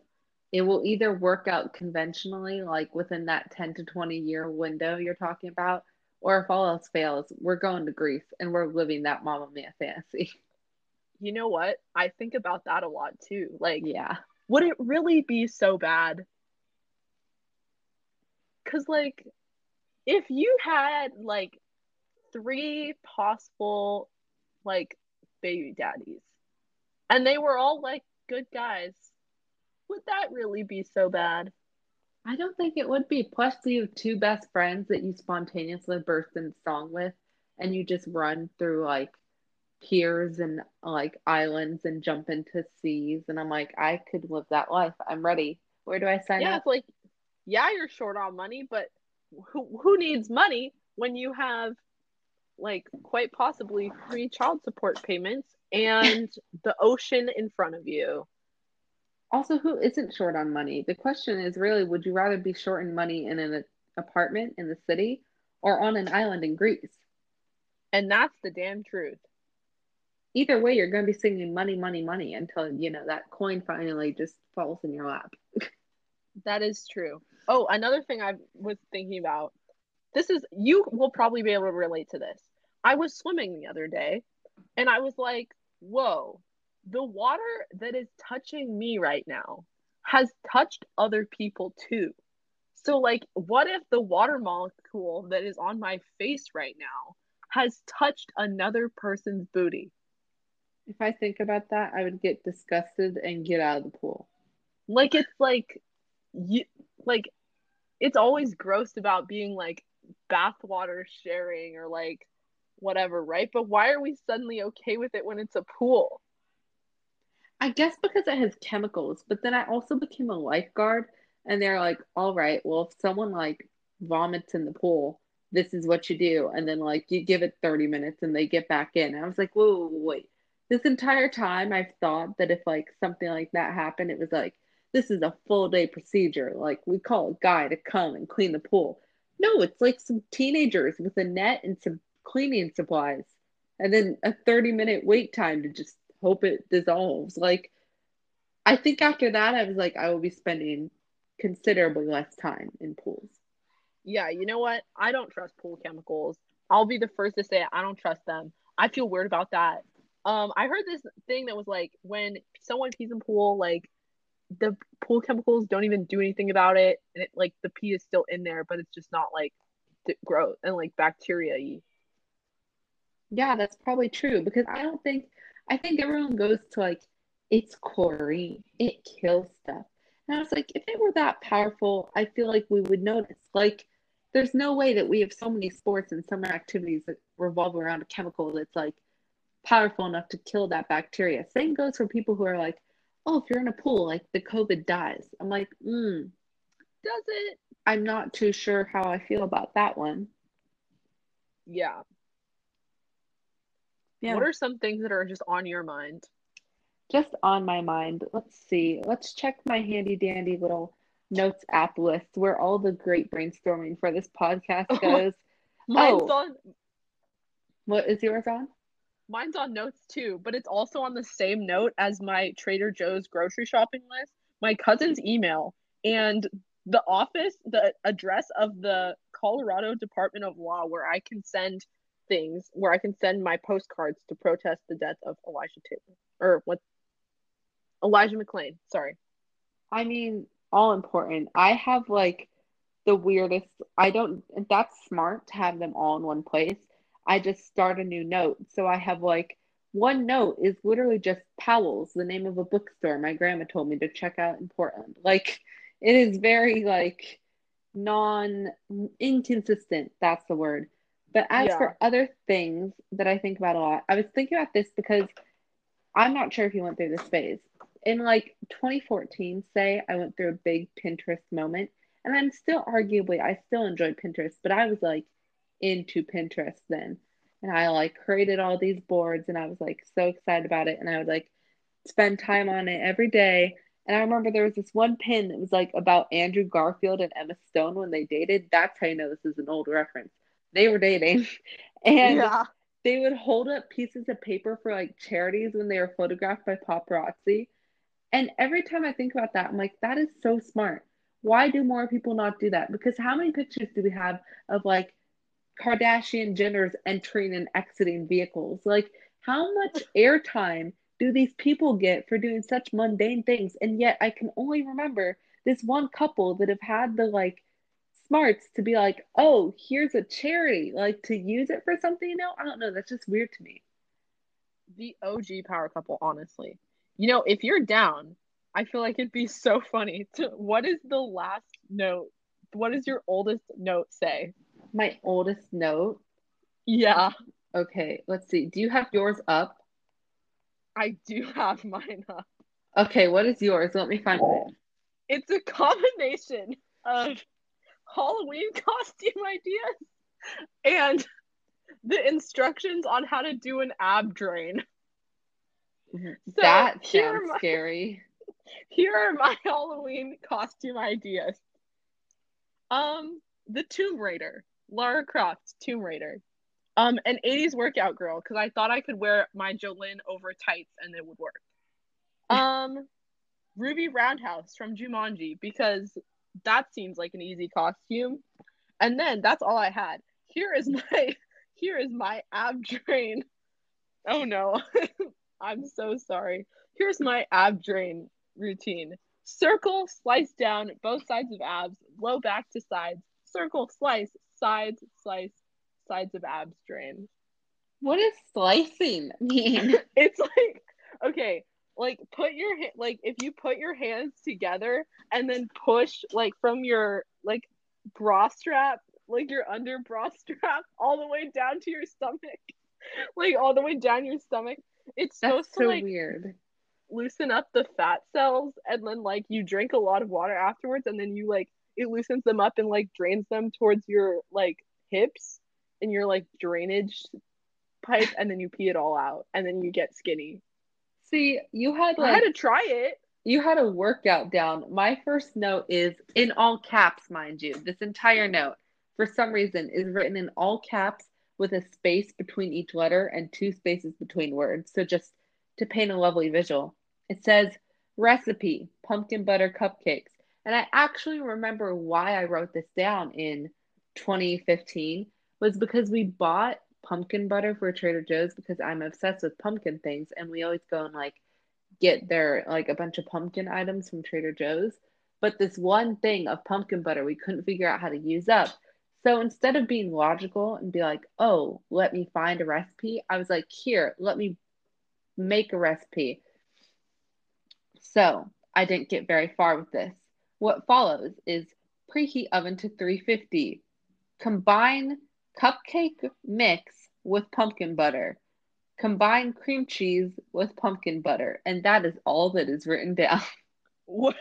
it will either work out conventionally, like within that ten to twenty year window you're talking about, or if all else fails, we're going to Greece and we're living that Mamma Mia fantasy. You know what? I think about that a lot too. Like, yeah, would it really be so bad? Because, like, if you had, like, three possible, like, baby daddies, and they were all, like, good guys, would that really be so bad? I don't think it would be. Plus, you have two best friends that you spontaneously burst into song with, and you just run through, like, piers and, like, islands and jump into seas. And I'm like, I could live that life. I'm ready. Where do I sign yeah, up? Yeah, it's like, yeah, you're short on money, but who who needs money when you have, like, quite possibly free child support payments and the ocean in front of you? Also, who isn't short on money? The question is really, would you rather be short on money in an apartment in the city or on an island in Greece? And that's the damn truth. Either way, you're going to be singing money, money, money until, you know, that coin finally just falls in your lap. That is true. Oh, another thing I was thinking about. This is, you will probably be able to relate to this. I was swimming the other day, and I was like, whoa. The water that is touching me right now has touched other people too. So, like, what if the water molecule that is on my face right now has touched another person's booty? If I think about that, I would get disgusted and get out of the pool. Like, it's like, you, like, it's always grossed about being like bathwater sharing or like whatever, right? But why are we suddenly okay with it when it's a pool? I guess because it has chemicals, but then I also became a lifeguard, and they're like, all right, well, if someone like vomits in the pool, this is what you do. And then like you give it thirty minutes and they get back in. I was like, whoa, wait, this entire time I've thought that if like something like that happened, it was like, this is a full day procedure. Like, we call a guy to come and clean the pool. No, it's like some teenagers with a net and some cleaning supplies, and then a thirty minute wait time to just hope it dissolves. Like, I think after that, I was like, I will be spending considerably less time in pools. Yeah, you know what? I don't trust pool chemicals. I'll be the first to say it. I don't trust them. I feel weird about that. Um, I heard this thing that was like, when someone pees in pool, like, the pool chemicals don't even do anything about it, and it, like, the pee is still in there, but it's just not like gross and like bacteria-y. Yeah, that's probably true, because I don't think, I think everyone goes to like, it's chlorine, it kills stuff. And I was like, if it were that powerful, I feel like we would notice. Like, there's no way that we have so many sports and summer activities that revolve around a chemical that's like powerful enough to kill that bacteria. Same goes for people who are like, oh, if you're in a pool, like, the COVID dies. I'm like, mm, does it? I'm not too sure how I feel about that one. Yeah. Yeah. What are some things that are just on your mind? Just on my mind. Let's see. Let's check my handy dandy little notes app list where all the great brainstorming for this podcast goes. Mine's oh. on. What is yours on? Mine's on notes too, but it's also on the same note as my Trader Joe's grocery shopping list, my cousin's email, and the office, the address of the Colorado Department of Law where I can send things, where I can send my postcards to protest the death of Elijah Taylor, or what, Elijah McClain, sorry. I mean, all important. I have like the weirdest, I don't, that's smart to have them all in one place. I just start a new note. So I have like, one note is literally just Powell's, the name of a bookstore my grandma told me to check out in Portland. Like, it is very like non, inconsistent, that's the word. But as yeah. for other things that I think about a lot, I was thinking about this because I'm not sure if you went through this phase. In like twenty fourteen, say, I went through a big Pinterest moment. And I'm still arguably, I still enjoy Pinterest, but I was like into Pinterest then. And I like created all these boards and I was like so excited about it. And I would like spend time on it every day. And I remember there was this one pin that was like about Andrew Garfield and Emma Stone when they dated. That's how you know this is an old reference. They were dating, and yeah. they would hold up pieces of paper for like charities when they were photographed by paparazzi. And every time I think about that, I'm like, that is so smart. Why do more people not do that? Because how many pictures do we have of like Kardashian Jenners entering and exiting vehicles? Like, how much airtime do these people get for doing such mundane things? And yet I can only remember this one couple that have had the like smarts to be like, oh, here's a charity, like, to use it for something, you know? I don't know, that's just weird to me. The O G power couple, honestly. You know, if you're down, I feel like it'd be so funny to, what is the last note? What does your oldest note say? My oldest note? Yeah. Okay, let's see. Do you have yours up? I do have mine up. Okay, what is yours? Let me find it. It's a combination of Halloween costume ideas and the instructions on how to do an ab drain. So that sounds my, scary. Here are my Halloween costume ideas. Um, the Tomb Raider, Lara Croft, Tomb Raider. Um, an eighties workout girl, because I thought I could wear my Jolene over tights and it would work. Um, Ruby Roundhouse from Jumanji, because that seems like an easy costume. And then that's all I had. Here is my here is my ab drain. Oh no. I'm so sorry. Here's my ab drain routine. Circle, slice down both sides of abs, low back to sides, circle, slice, sides, slice, sides of abs drain. What does slicing mean? It's like, okay, like put your like if you put your hands together and then push like from your like bra strap, like your under bra strap, all the way down to your stomach, like all the way down your stomach. It's supposed That's so to like weird. loosen up the fat cells, and then like you drink a lot of water afterwards, and then you like it loosens them up and like drains them towards your like hips and your like drainage pipe, and then you pee it all out, and then you get skinny. See, you had like I had to try it. You had a workout down. My first note is in all caps, mind you. This entire note, for some reason, is written in all caps with a space between each letter and two spaces between words. So just to paint a lovely visual, it says recipe, pumpkin butter cupcakes. And I actually remember why I wrote this down in twenty fifteen was because we bought pumpkin butter for Trader Joe's because I'm obsessed with pumpkin things, and we always go and like get their like a bunch of pumpkin items from Trader Joe's, but this one thing of pumpkin butter we couldn't figure out how to use up. So instead of being logical and be like, oh, let me find a recipe, I was like, here, let me make a recipe. So I didn't get very far with this. What follows is preheat oven to three fifty, combine cupcake mix with pumpkin butter, combine cream cheese with pumpkin butter, and that is all that is written down. Wow.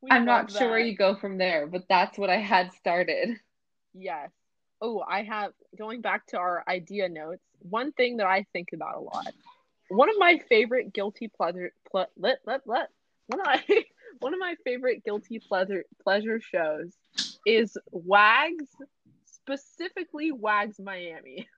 We I'm not that. sure where you go from there, but that's what I had started. Yes. Oh, I have, going back to our idea notes, one thing that I think about a lot, one of my favorite guilty pleasure, ple- let, let, let, one of my, one of my favorite guilty pleasure, pleasure shows is WAGS, specifically WAGS Miami,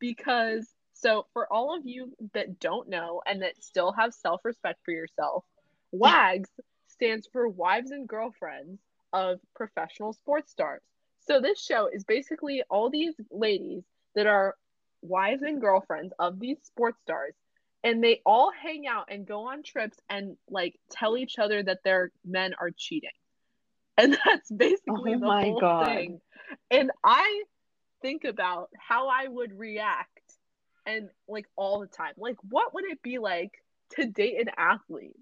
because, so for all of you that don't know and that still have self-respect for yourself, WAGS stands for Wives and Girlfriends of Professional Sports Stars. So this show is basically all these ladies that are wives and girlfriends of these sports stars, and they all hang out and go on trips and like tell each other that their men are cheating. And that's basically oh the my whole God. thing. And I think about how I would react, and like all the time. Like, what would it be like to date an athlete?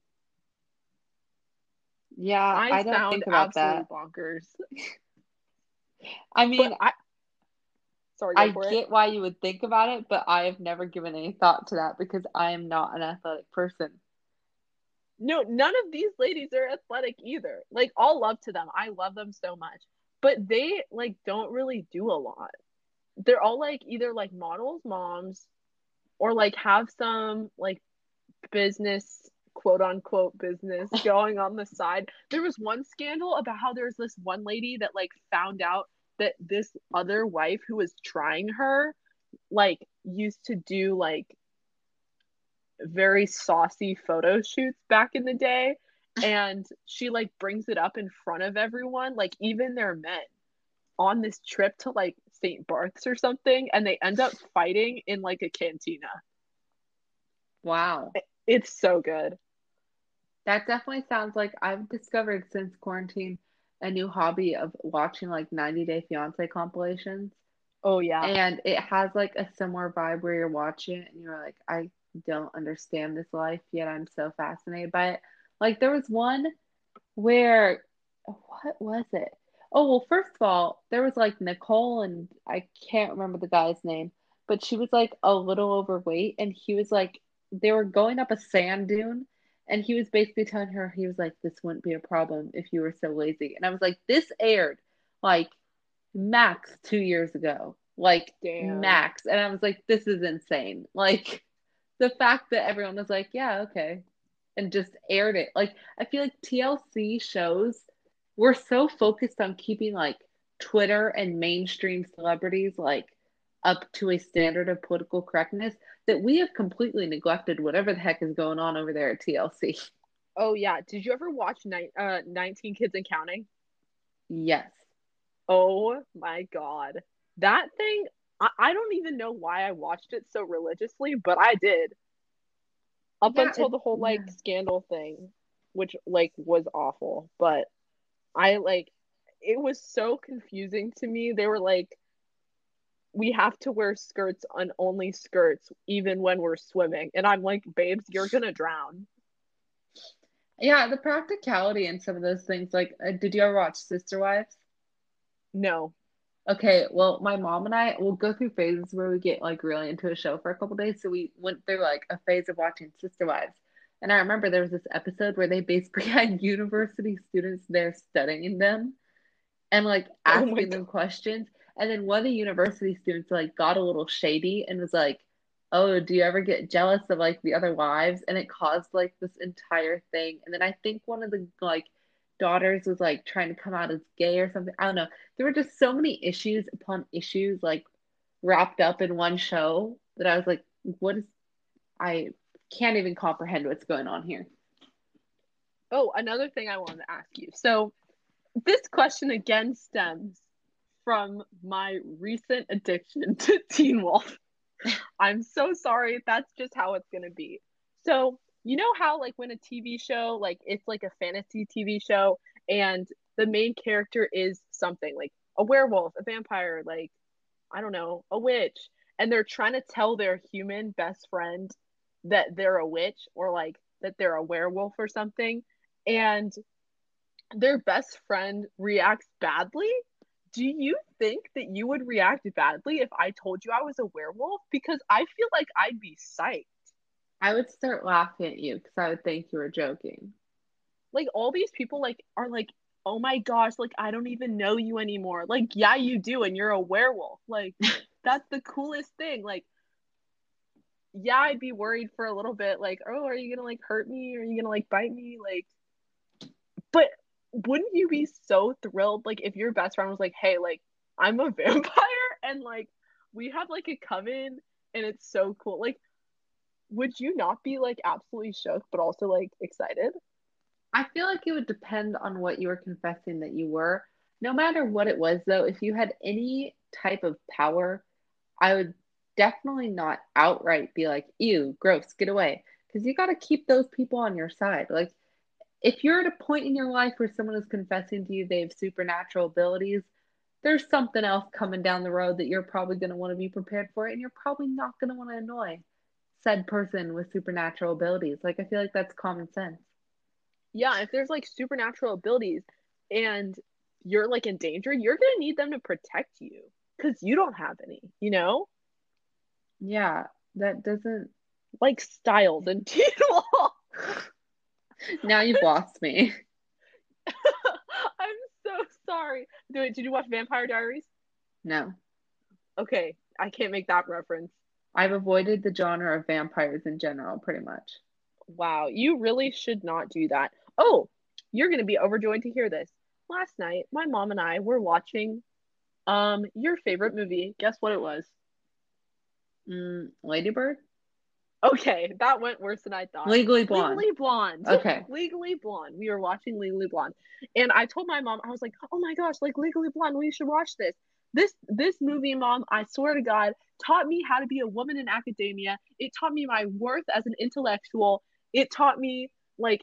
Yeah, I, I don't sound think about absolutely that. bonkers. I mean, but I sorry. I get it. why you would think about it, but I have never given any thought to that because I am not an athletic person. No, none of these ladies are athletic either. Like, all love to them. I love them so much. But they, like, don't really do a lot. They're all, like, either, like, models, moms, or, like, have some, like, business, quote-unquote business going on the side. There was one scandal about how there was this one lady that, like, found out that this other wife who was trying her, like, used to do, like, very saucy photo shoots back in the day, and she like brings it up in front of everyone, like even their men, on this trip to like Saint Barth's or something, and they end up fighting in like a cantina. Wow, it's so good. That definitely sounds like I've discovered since quarantine a new hobby of watching like ninety day fiancé compilations. Oh yeah. And it has like a similar vibe where you're watching it and you're like, I don't understand this life, yet I'm so fascinated by it. Like, there was one where, what was it? Oh, well, first of all, there was like Nicole, and I can't remember the guy's name, but she was like a little overweight, and he was like, they were going up a sand dune, and he was basically telling her, he was like, this wouldn't be a problem if you were so lazy. And I was like, this aired like max two years ago, like Damn. max. And I was like, this is insane. Like, the fact that everyone was like, yeah, okay, and just aired it. Like, I feel like T L C shows were so focused on keeping, like, Twitter and mainstream celebrities, like, up to a standard of political correctness that we have completely neglected whatever the heck is going on over there at T L C. Oh, yeah. Did you ever watch ni- uh, nineteen Kids and Counting? Yes. Oh, my God. That thing... I don't even know why I watched it so religiously, but I did. Up yeah, until the whole, like, yeah. scandal thing, which, like, was awful. But I, like, it was so confusing to me. They were, like, we have to wear skirts on only skirts, even when we're swimming. And I'm like, babes, you're going to drown. Yeah, the practicality in some of those things. Like, uh, did you ever watch Sister Wives? No. Okay, well, my mom and I will go through phases where we get, like, really into a show for a couple days. So we went through, like, a phase of watching Sister Wives. And I remember there was this episode where they basically had university students there studying them and, like, asking oh them questions. And then one of the university students, like, got a little shady and was like, oh, do you ever get jealous of, like, the other wives? And it caused, like, this entire thing. And then I think one of the, like, daughters was, like, trying to come out as gay or something. I don't know. There were just so many issues upon issues, like, wrapped up in one show that I was like, what is, I can't even comprehend what's going on here. Oh, another thing I wanted to ask you. So this question again stems from my recent addiction to Teen Wolf. I'm so sorry. That's just how it's going to be. So, you know how, like, when a T V show, like, it's like a fantasy T V show and the main character is something like a werewolf, a vampire, like, I don't know, a witch, and they're trying to tell their human best friend that they're a witch or, like, that they're a werewolf or something, and their best friend reacts badly? Do you think that you would react badly if I told you I was a werewolf? Because I feel like I'd be psyched. I would start laughing at you because I would think you were joking. Like, all these people, like, are like, oh my gosh, like, I don't even know you anymore. Like, yeah, you do, and you're a werewolf. Like, that's the coolest thing. Like, yeah, I'd be worried for a little bit. Like, oh, are you going to, like, hurt me? Are you going to, like, bite me? Like, but wouldn't you be so thrilled, like, if your best friend was like, hey, like, I'm a vampire and, like, we have, like, a coven and it's so cool? Like, would you not be, like, absolutely shook but also, like, excited? I feel like it would depend on what you were confessing that you were. No matter what it was, though, if you had any type of power, I would definitely not outright be like, ew, gross, get away. Because you got to keep those people on your side. Like, if you're at a point in your life where someone is confessing to you they have supernatural abilities, there's something else coming down the road that you're probably going to want to be prepared for, and you're probably not going to want to annoy said person with supernatural abilities. Like, I feel like that's common sense. Yeah, if there's, like, supernatural abilities and you're, like, in danger, you're going to need them to protect you because you don't have any, you know? Yeah, that doesn't... Like, styled and Teen Wolf. Now you've lost me. I'm so sorry. Wait, did you watch Vampire Diaries? No. Okay, I can't make that reference. I've avoided the genre of vampires in general, pretty much. Wow, you really should not do that. Oh, you're going to be overjoyed to hear this. Last night, my mom and I were watching um your favorite movie. Guess what it was? Mm, Lady Bird? Okay, that went worse than I thought. Legally Blonde. Legally Blonde. Okay. Legally Blonde. We were watching Legally Blonde. And I told my mom, I was like, oh my gosh, like, Legally Blonde, we should watch this. This this movie, Mom, I swear to God, taught me how to be a woman in academia. It taught me my worth as an intellectual. It taught me, like,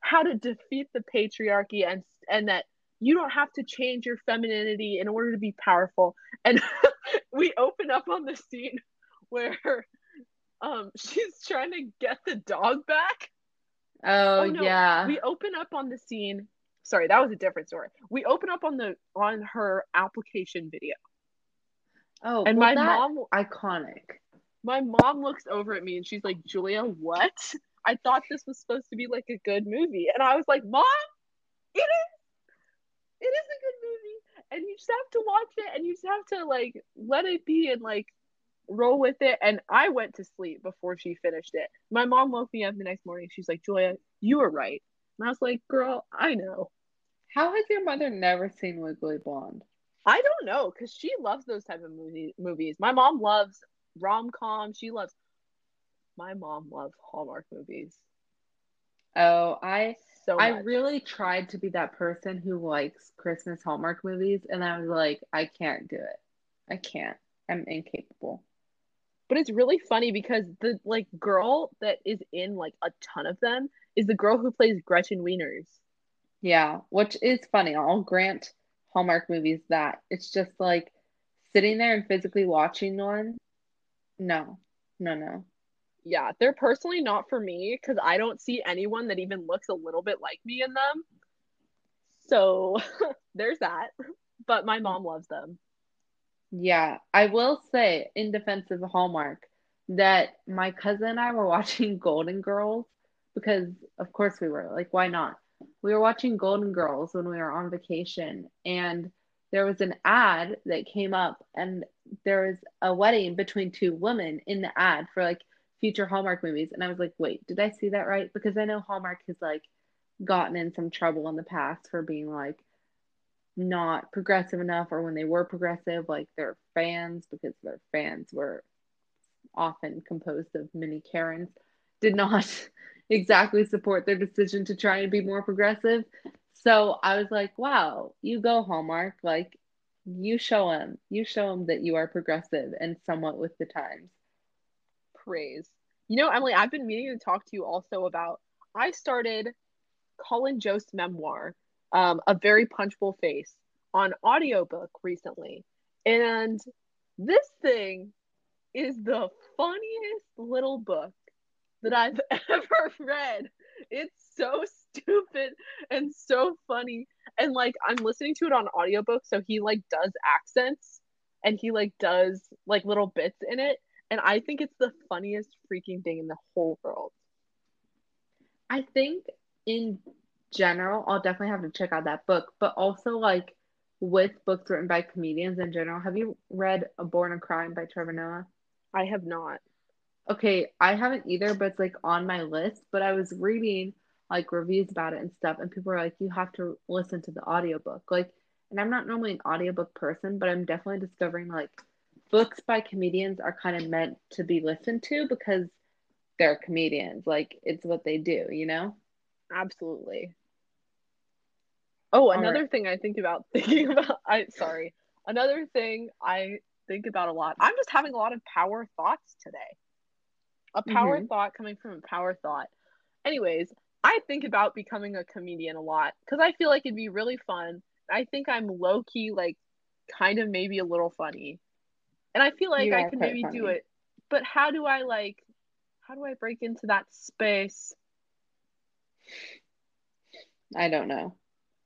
how to defeat the patriarchy and and that you don't have to change your femininity in order to be powerful. And we open up on the scene where... Um, she's trying to get the dog back. Oh, oh no. Yeah. We open up on the scene. Sorry, that was a different story. We open up on the on her application video. Oh, and well, my mom, iconic. My mom looks over at me and she's like, "Julia, what? I thought this was supposed to be like a good movie." And I was like, "Mom, it is. It is a good movie, and you just have to watch it, and you just have to, like, let it be, and, like, roll with it." And I went to sleep before she finished it. My mom woke me up the next morning. She's like, "Julia, you were right." And I was like, "Girl, I know." How has your mother never seen Legally Blonde? I don't know, because she loves those type of movie, movies. My mom loves rom-com. She loves... My mom loves Hallmark movies. Oh, I so much. I really tried to be that person who likes Christmas Hallmark movies, and I was like, I can't do it. I can't. I'm incapable. But it's really funny because the, like, girl that is in, like, a ton of them is the girl who plays Gretchen Wieners. Yeah, which is funny. I'll grant Hallmark movies that. It's just, like, sitting there and physically watching one, no, no, no. Yeah, they're personally not for me because I don't see anyone that even looks a little bit like me in them. So there's that. But my mom loves them. Yeah, I will say in defense of Hallmark that my cousin and I were watching Golden Girls because of course we were, like, why not? We were watching Golden Girls when we were on vacation, and there was an ad that came up, and there was a wedding between two women in the ad for like future Hallmark movies. And I was like, wait, did I see that right? Because I know Hallmark has like gotten in some trouble in the past for being like not progressive enough, or when they were progressive, like their fans, because their fans were often composed of many Karens, did not exactly support their decision to try and be more progressive. So I was like, wow, you go Hallmark, like you show them, you show them that you are progressive and somewhat with the times. Praise. You know, Emily, I've been meaning to talk to you also about, I started Colin Jost's memoir, um, A Very Punchable Face, on audiobook recently. And this thing is the funniest little book that I've ever read. It's so stupid and so funny. And like, I'm listening to it on audiobook, so he like does accents and he like does like little bits in it, and I think it's the funniest freaking thing in the whole world. I think in general, I'll definitely have to check out that book, but also like with books written by comedians in general, have you read A Born a Crime by Trevor Noah? I have not. Okay, I haven't either, but it's like on my list. But I was reading like reviews about it and stuff, and people are like, you have to listen to the audiobook. Like, and I'm not normally an audiobook person, but I'm definitely discovering like books by comedians are kind of meant to be listened to because they're comedians. Like, it's what they do, you know? Absolutely. Oh, another right. thing I think about thinking about, I sorry. Another thing I think about a lot. I'm just having a lot of power thoughts today. A power mm-hmm. thought coming from a power thought. Anyways, I think about becoming a comedian a lot because I feel like it'd be really fun. I think I'm low-key, like, kind of maybe a little funny. And I feel like you I could maybe funny. do it. But how do I, like, how do I break into that space? I don't know.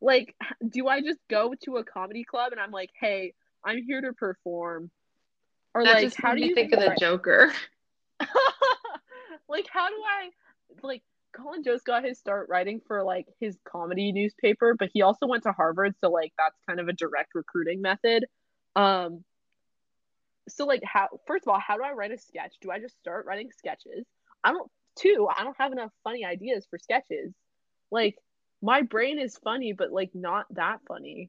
Like, do I just go to a comedy club and I'm like, hey, I'm here to perform? Or, that like, just how do you think of the Joker? Like, how do I, like, Colin Jost got his start writing for, like, his comedy newspaper, but he also went to Harvard, so, like, that's kind of a direct recruiting method. Um, so, like, how, first of all, how do I write a sketch? Do I just start writing sketches? I don't, two, I don't have enough funny ideas for sketches. Like, my brain is funny, but, like, not that funny.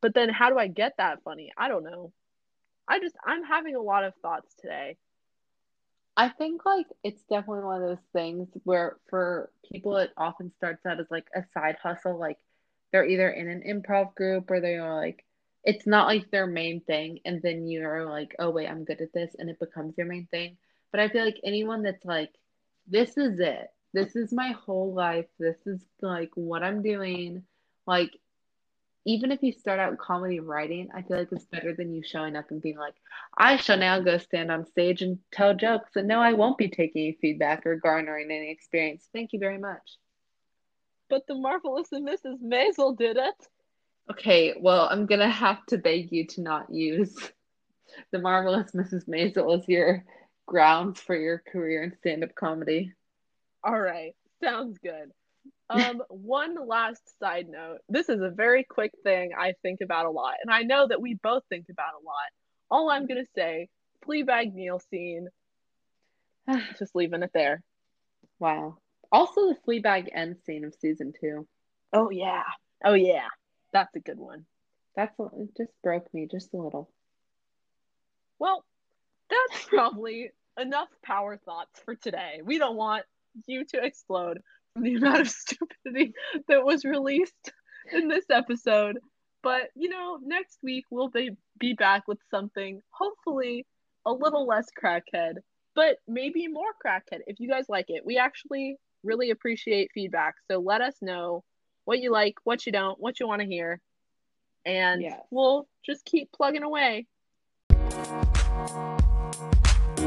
But then how do I get that funny? I don't know. I just, I'm having a lot of thoughts today. I think, like, it's definitely one of those things where for people it often starts out as, like, a side hustle. Like, they're either in an improv group or they are, like, it's not, like, their main thing. And then you're, like, oh, wait, I'm good at this. And it becomes your main thing. But I feel like anyone that's, like, this is it. This is my whole life. This is, like, what I'm doing. Like, even if you start out comedy writing, I feel like it's better than you showing up and being like, I shall now go stand on stage and tell jokes. And no, I won't be taking any feedback or garnering any experience. Thank you very much. But The Marvelous and Missus Maisel did it. Okay, well, I'm going to have to beg you to not use The Marvelous Missus Maisel as your grounds for your career in stand-up comedy. All right, sounds good. Um, one last side note. This is a very quick thing I think about a lot, and I know that we both think about a lot. All I'm gonna say, Fleabag Neil scene. Just leaving it there. Wow. Also the Fleabag end scene of season two. Oh yeah. Oh yeah. That's a good one. That's what just broke me just a little. Well, that's probably enough power thoughts for today. We don't want you to explode. The amount of stupidity that was released in this episode. But, you know, next week we'll be, be back with something hopefully a little less crackhead, but maybe more crackhead if you guys like it. We actually really appreciate feedback. So let us know what you like, what you don't, what you want to hear. And yes. We'll just keep plugging away. We'll be